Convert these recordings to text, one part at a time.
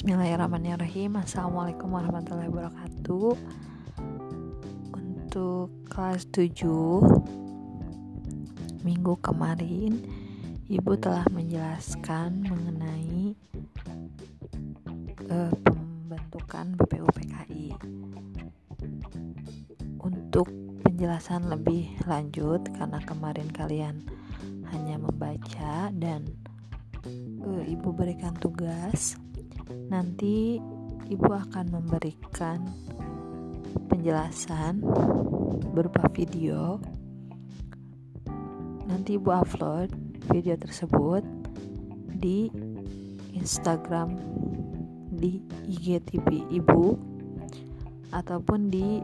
Bismillahirrahmanirrahim. Assalamualaikum warahmatullahi wabarakatuh. Untuk kelas 7 minggu kemarin, Ibu telah menjelaskan mengenai pembentukan BPUPKI. Untuk penjelasan lebih lanjut, karena kemarin kalian hanya membaca dan Ibu berikan tugas, nanti Ibu akan memberikan penjelasan berupa video. Nanti Ibu upload video tersebut di Instagram, di IGTV Ibu, ataupun di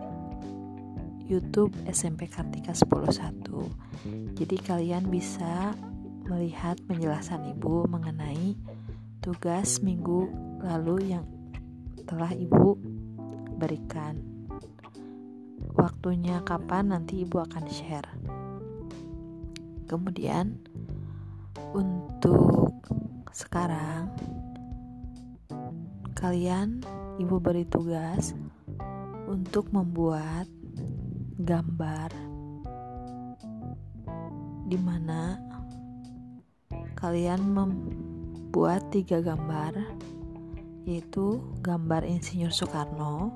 YouTube SMP Kartika 101. Jadi kalian bisa melihat penjelasan Ibu mengenai tugas minggu lalu yang telah Ibu berikan. Waktunya kapan nanti Ibu akan share. Kemudian untuk sekarang kalian, Ibu beri tugas untuk membuat gambar di mana kalian membuat 3 gambar, yaitu gambar Insinyur Soekarno,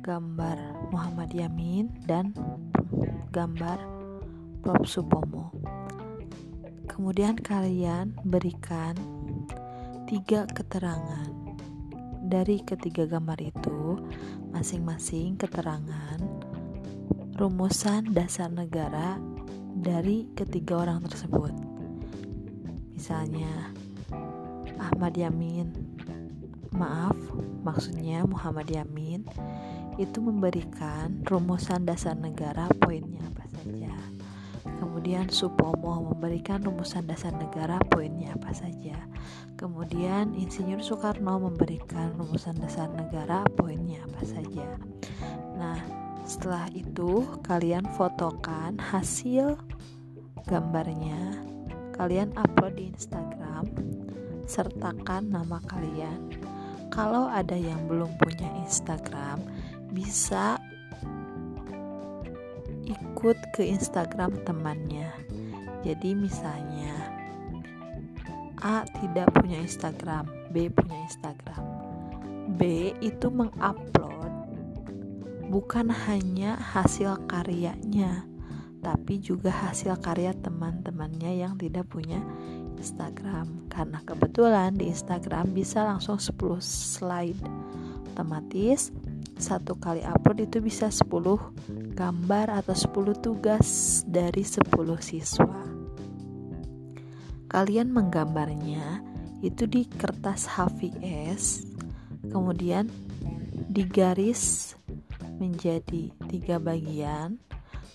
gambar Muhammad Yamin, dan gambar Prof. Supomo. Kemudian kalian berikan 3 keterangan dari ketiga gambar itu, masing-masing keterangan rumusan dasar negara dari ketiga orang tersebut. Misalnya Ahmad Yamin, maksudnya Muhammad Yamin itu memberikan rumusan dasar negara, poinnya apa saja. Kemudian Supomo memberikan rumusan dasar negara, poinnya apa saja. Kemudian Insinyur Soekarno memberikan rumusan dasar negara, poinnya apa saja. Nah, setelah itu kalian fotokan hasil gambarnya. Kalian upload di Instagram, sertakan nama kalian. Kalau ada yang belum punya Instagram, bisa ikut ke Instagram temannya. Jadi misalnya A tidak punya Instagram, B punya Instagram. B itu mengupload bukan hanya hasil karyanya, tapi juga hasil karya teman-temannya yang tidak punya Instagram. Karena kebetulan di Instagram bisa langsung 10 slide. Otomatis satu kali upload itu bisa 10 gambar atau 10 tugas dari 10 siswa. Kalian menggambarnya itu di kertas HVS, kemudian digaris menjadi 3 bagian.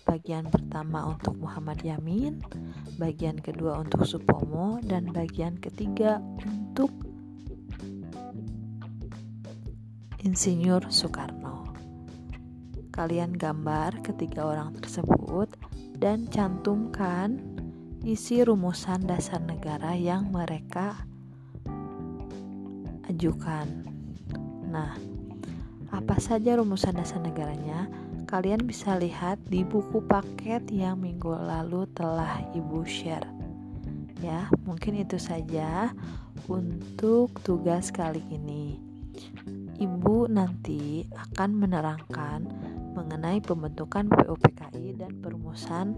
Bagian pertama untuk Muhammad Yamin, bagian kedua untuk Supomo, dan bagian ketiga untuk Insinyur Soekarno. Kalian gambar ketiga orang tersebut dan cantumkan isi rumusan dasar negara yang mereka ajukan. Nah, apa saja rumusan dasar negaranya? Kalian bisa lihat di buku paket yang minggu lalu telah Ibu share. Ya, mungkin itu saja untuk tugas kali ini. Ibu nanti akan menerangkan mengenai pembentukan BPUPKI dan perumusan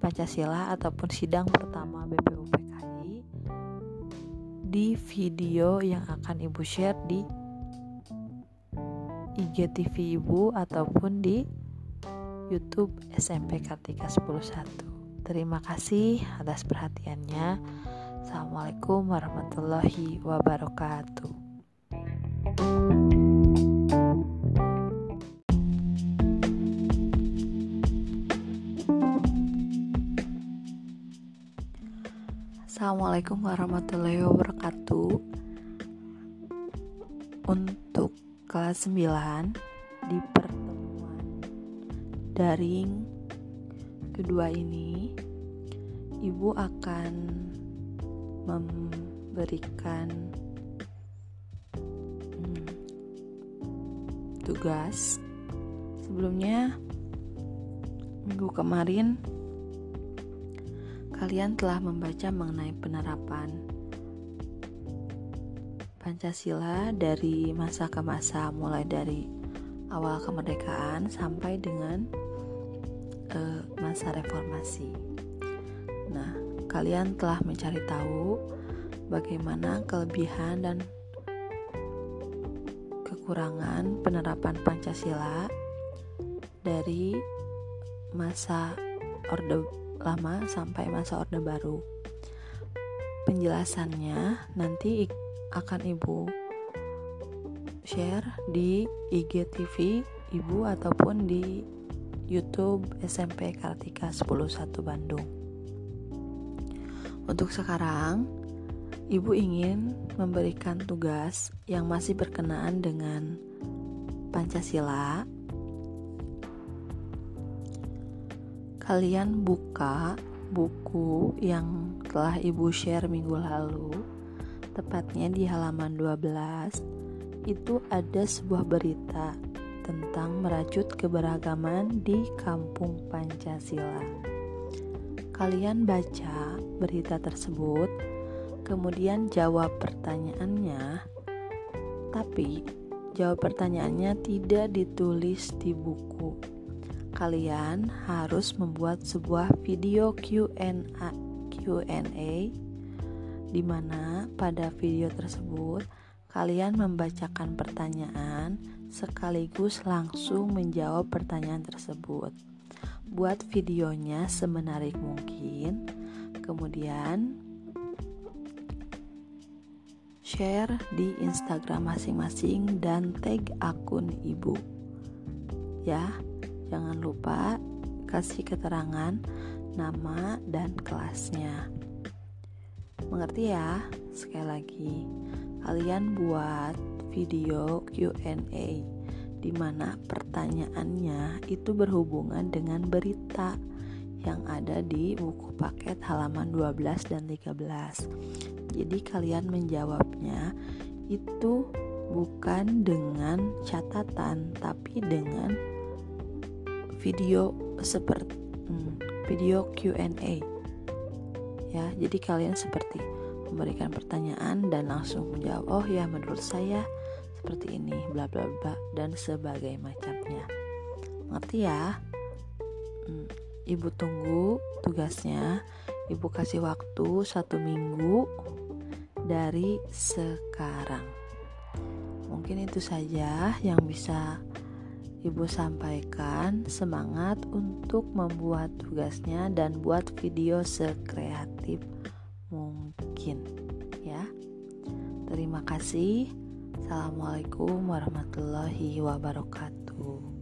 Pancasila ataupun sidang pertama BPUPKI di video yang akan Ibu share di IGTV Ibu ataupun di YouTube SMP Kartika 101. Terima kasih atas perhatiannya. Assalamualaikum warahmatullahi wabarakatuh. Assalamualaikum warahmatullahi wabarakatuh. Untuk kelas 9 di pertemuan daring kedua ini, Ibu akan memberikan tugas. Sebelumnya, minggu kemarin kalian telah membaca mengenai penerapan Pancasila dari masa ke masa, mulai dari awal kemerdekaan sampai dengan masa reformasi. Nah, kalian telah mencari tahu bagaimana kelebihan dan kekurangan penerapan Pancasila dari masa Orde Lama sampai masa Orde Baru. Penjelasannya nanti akan Ibu share di IGTV Ibu ataupun di YouTube SMP Kartika 11 Bandung. Untuk sekarang, Ibu ingin memberikan tugas yang masih berkenaan dengan Pancasila. Kalian buka buku yang telah Ibu share minggu lalu, tepatnya di halaman 12, itu ada sebuah berita tentang merajut keberagaman di Kampung Pancasila. Kalian baca berita tersebut, kemudian jawab pertanyaannya, tapi jawab pertanyaannya tidak ditulis di buku. Kalian harus membuat sebuah video Q&A di mana pada video tersebut kalian membacakan pertanyaan sekaligus langsung menjawab pertanyaan tersebut. Buat videonya semenarik mungkin, kemudian share di Instagram masing-masing dan tag akun Ibu. Ya, jangan lupa kasih keterangan nama dan kelasnya. Mengerti ya? Sekali lagi, kalian buat video Q&A di mana pertanyaannya itu berhubungan dengan berita yang ada di buku paket halaman 12 dan 13. Jadi kalian menjawabnya itu bukan dengan catatan, tapi dengan video seperti video Q&A. Ya, jadi kalian seperti memberikan pertanyaan dan langsung menjawab, oh ya menurut saya seperti ini, bla bla bla dan sebagainya macamnya. Ngerti ya? Ibu tunggu tugasnya. Ibu kasih waktu 1 minggu dari sekarang. Mungkin itu saja yang bisa Ibu sampaikan. Semangat untuk membuat tugasnya dan buat video sekreatif mungkin, ya. Terima kasih. Assalamualaikum warahmatullahi wabarakatuh.